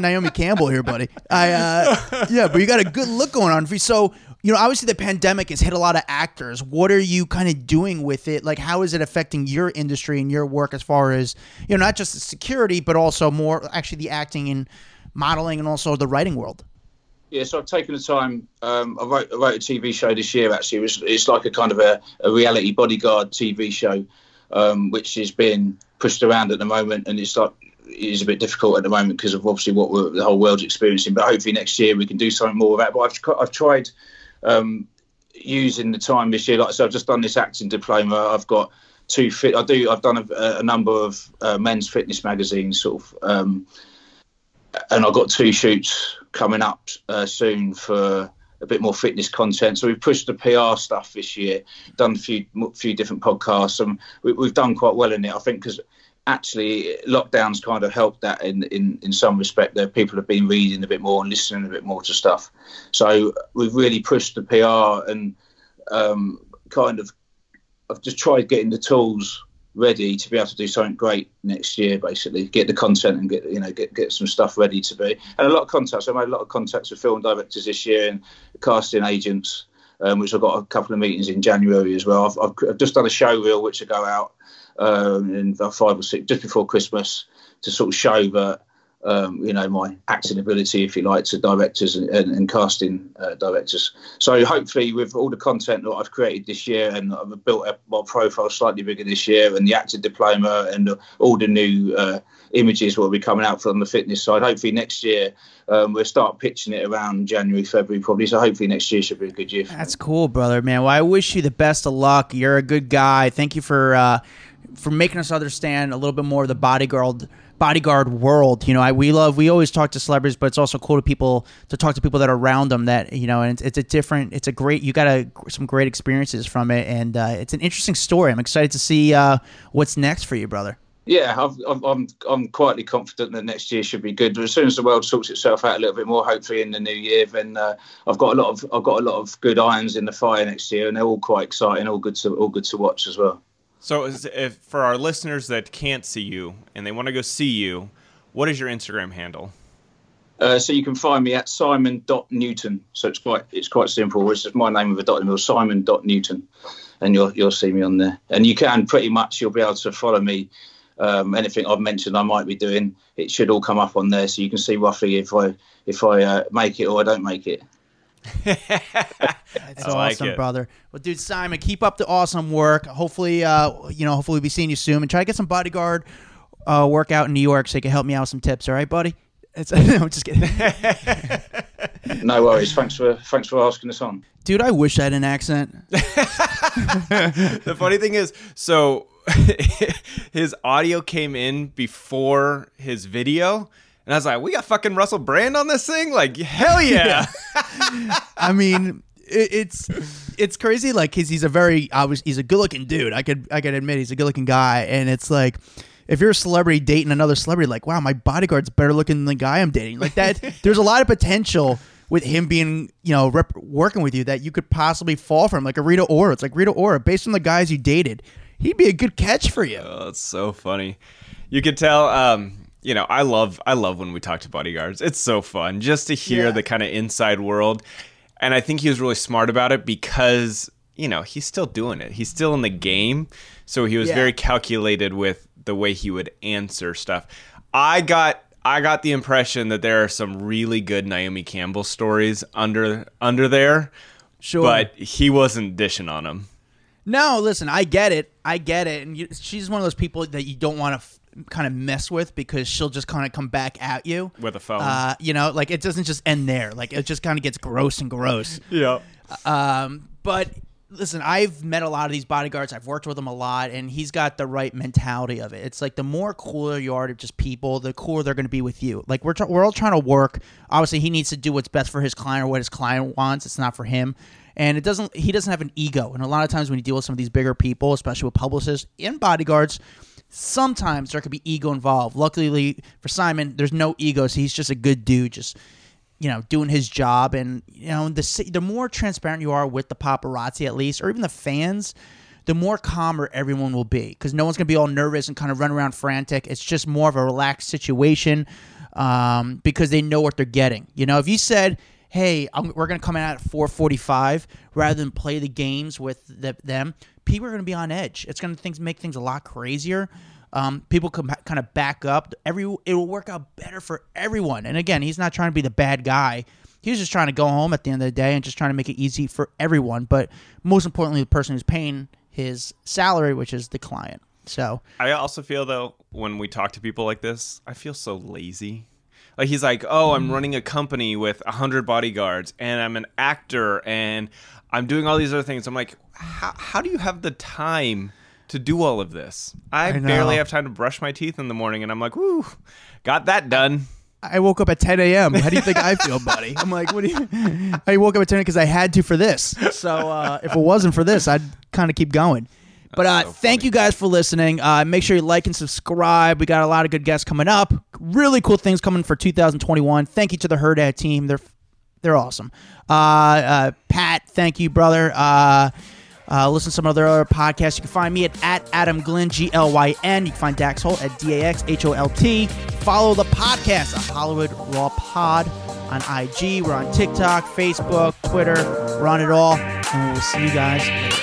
Naomi Campbell here, buddy. But you got a good look going on for you. So, you know, obviously the pandemic has hit a lot of actors. What are you kind of doing with it? Like, how is it affecting your industry and your work as far as, you know, not just the security, but also more actually the acting and modeling and also the writing world? Yeah, so I've taken the time. I wrote a TV show this year. Actually, it's like a kind of a reality bodyguard TV show, which is being pushed around at the moment, and it is a bit difficult at the moment because of obviously what the whole world's experiencing. But hopefully next year we can do something more of that. But I've tried using the time this year. Like I said, I've just done this acting diploma. I've got two fit. I've done a number of men's fitness magazines, sort of. And I've got two shoots coming up soon for a bit more fitness content. So we've pushed the PR stuff this year, done a few different podcasts, and we've done quite well in it, I think, because actually lockdown's kind of helped that in some respect, that people have been reading a bit more and listening a bit more to stuff. So we've really pushed the PR and I've just tried getting the tools ready to be able to do something great next year, basically get the content and get some stuff ready to be. And a lot of contacts, I made a lot of contacts with film directors this year and casting agents, which I've got a couple of meetings in January as well. I've just done a show reel which will go out in about 5 or 6 just before Christmas to sort of show that my acting ability, if you like, to directors and casting directors. So hopefully with all the content that I've created this year, and I've built up my profile slightly bigger this year, and the acting diploma and all the new images will be coming out from the fitness side. Hopefully next year we'll start pitching it around January, February probably. So hopefully next year should be a good year. That's cool, brother, man. Well, I wish you the best of luck. You're a good guy. Thank you for making us understand a little bit more of the bodyguard world. We always talk to celebrities, but it's also cool to talk to people that are around them, that and you got some great experiences from it, and it's an interesting story. I'm excited to see what's next for you, brother. Yeah, I'm quietly confident that next year should be good. As soon as the world sorts itself out a little bit more, hopefully in the new year, then I've got a lot of good irons in the fire next year, and they're all quite exciting, all good to watch as well. So if, for our listeners that can't see you and they want to go see you, what is your Instagram handle? So you can find me at simon.newton. So it's quite simple. It's just my name with a dot in the middle, simon.newton, and you'll see me on there. And you can you'll be able to follow me. Anything I've mentioned I might be doing, it should all come up on there, so you can see roughly if I make it or I don't make it. That's awesome, brother. Well, dude, Simon, keep up the awesome work. Hopefully, hopefully we'll be seeing you soon, and try to get some bodyguard work out in New York so you can help me out with some tips. All right, buddy? No, I'm just kidding. No worries. Thanks for asking us on. Dude, I wish I had an accent. The funny thing is, so his audio came in before his video. And I was like, we got fucking Russell Brand on this thing? Like, hell yeah. I mean, it's crazy. Like, he's a good-looking dude. I could admit he's a good-looking guy. And it's like, if you're a celebrity dating another celebrity, like, wow, my bodyguard's better looking than the guy I'm dating. Like that, there's a lot of potential with him being, working with you that you could possibly fall from. Like a Rita Ora. It's like Rita Ora, based on the guys you dated, he'd be a good catch for you. Oh, that's so funny. You could tell... I love when we talk to bodyguards. It's so fun just to hear the kind of inside world. And I think he was really smart about it because, he's still doing it. He's still in the game. So he was very calculated with the way he would answer stuff. I got the impression that there are some really good Naomi Campbell stories under there. Sure. But he wasn't dishing on them. No, listen, I get it. And she's one of those people that you don't want to kind of mess with, because she'll just kind of come back at you with a phone. It doesn't just end there. Like, it just kind of gets gross and gross. Yeah. But listen, I've met a lot of these bodyguards. I've worked with them a lot, and he's got the right mentality of it. It's like, the more cooler you are to just people, the cooler they're going to be with you. Like, we're all trying to work. Obviously, he needs to do what's best for his client, or what his client wants. It's not for him. And he doesn't have an ego. And a lot of times when you deal with some of these bigger people, especially with publicists and bodyguards, sometimes there could be ego involved. Luckily for Simon, there's no ego, so he's just a good dude, just doing his job. And the more transparent you are with the paparazzi, at least, or even the fans, the more calmer everyone will be, because no one's gonna be all nervous and kind of run around frantic. It's just more of a relaxed situation, because they know what they're getting. If you said, hey, we're gonna come out at 4:45, rather than play the games with them, people are going to be on edge. It's going to make things a lot crazier. People can kind of back up. It will work out better for everyone. And again, he's not trying to be the bad guy. He's just trying to go home at the end of the day and just trying to make it easy for everyone. But most importantly, the person who's paying his salary, which is the client. So I also feel, though, when we talk to people like this, I feel so lazy. Like, he's like, oh, I'm running a company with 100 bodyguards, and I'm an actor, and I'm doing all these other things. I'm like, how do you have the time to do all of this? I barely have time to brush my teeth in the morning, and I'm like, woo, got that done. I woke up at 10 a.m. How do you think I feel, buddy? I'm like, what do you... I woke up at 10 because I had to for this. So if it wasn't for this, I'd kind of keep going. But so thank you guys for listening. Make sure you like and subscribe. We got a lot of good guests coming up. Really cool things coming for 2021. Thank you to the Hurrdat team. They're awesome. Pat, thank you, brother. Listen to some other podcasts. You can find me at Adam Glyn, Glyn. You can find Dax Holt at DAXHOLT. Follow the podcast at Hollywood Raw Pod on IG. We're on TikTok, Facebook, Twitter. We're on it all. And we'll see you guys later.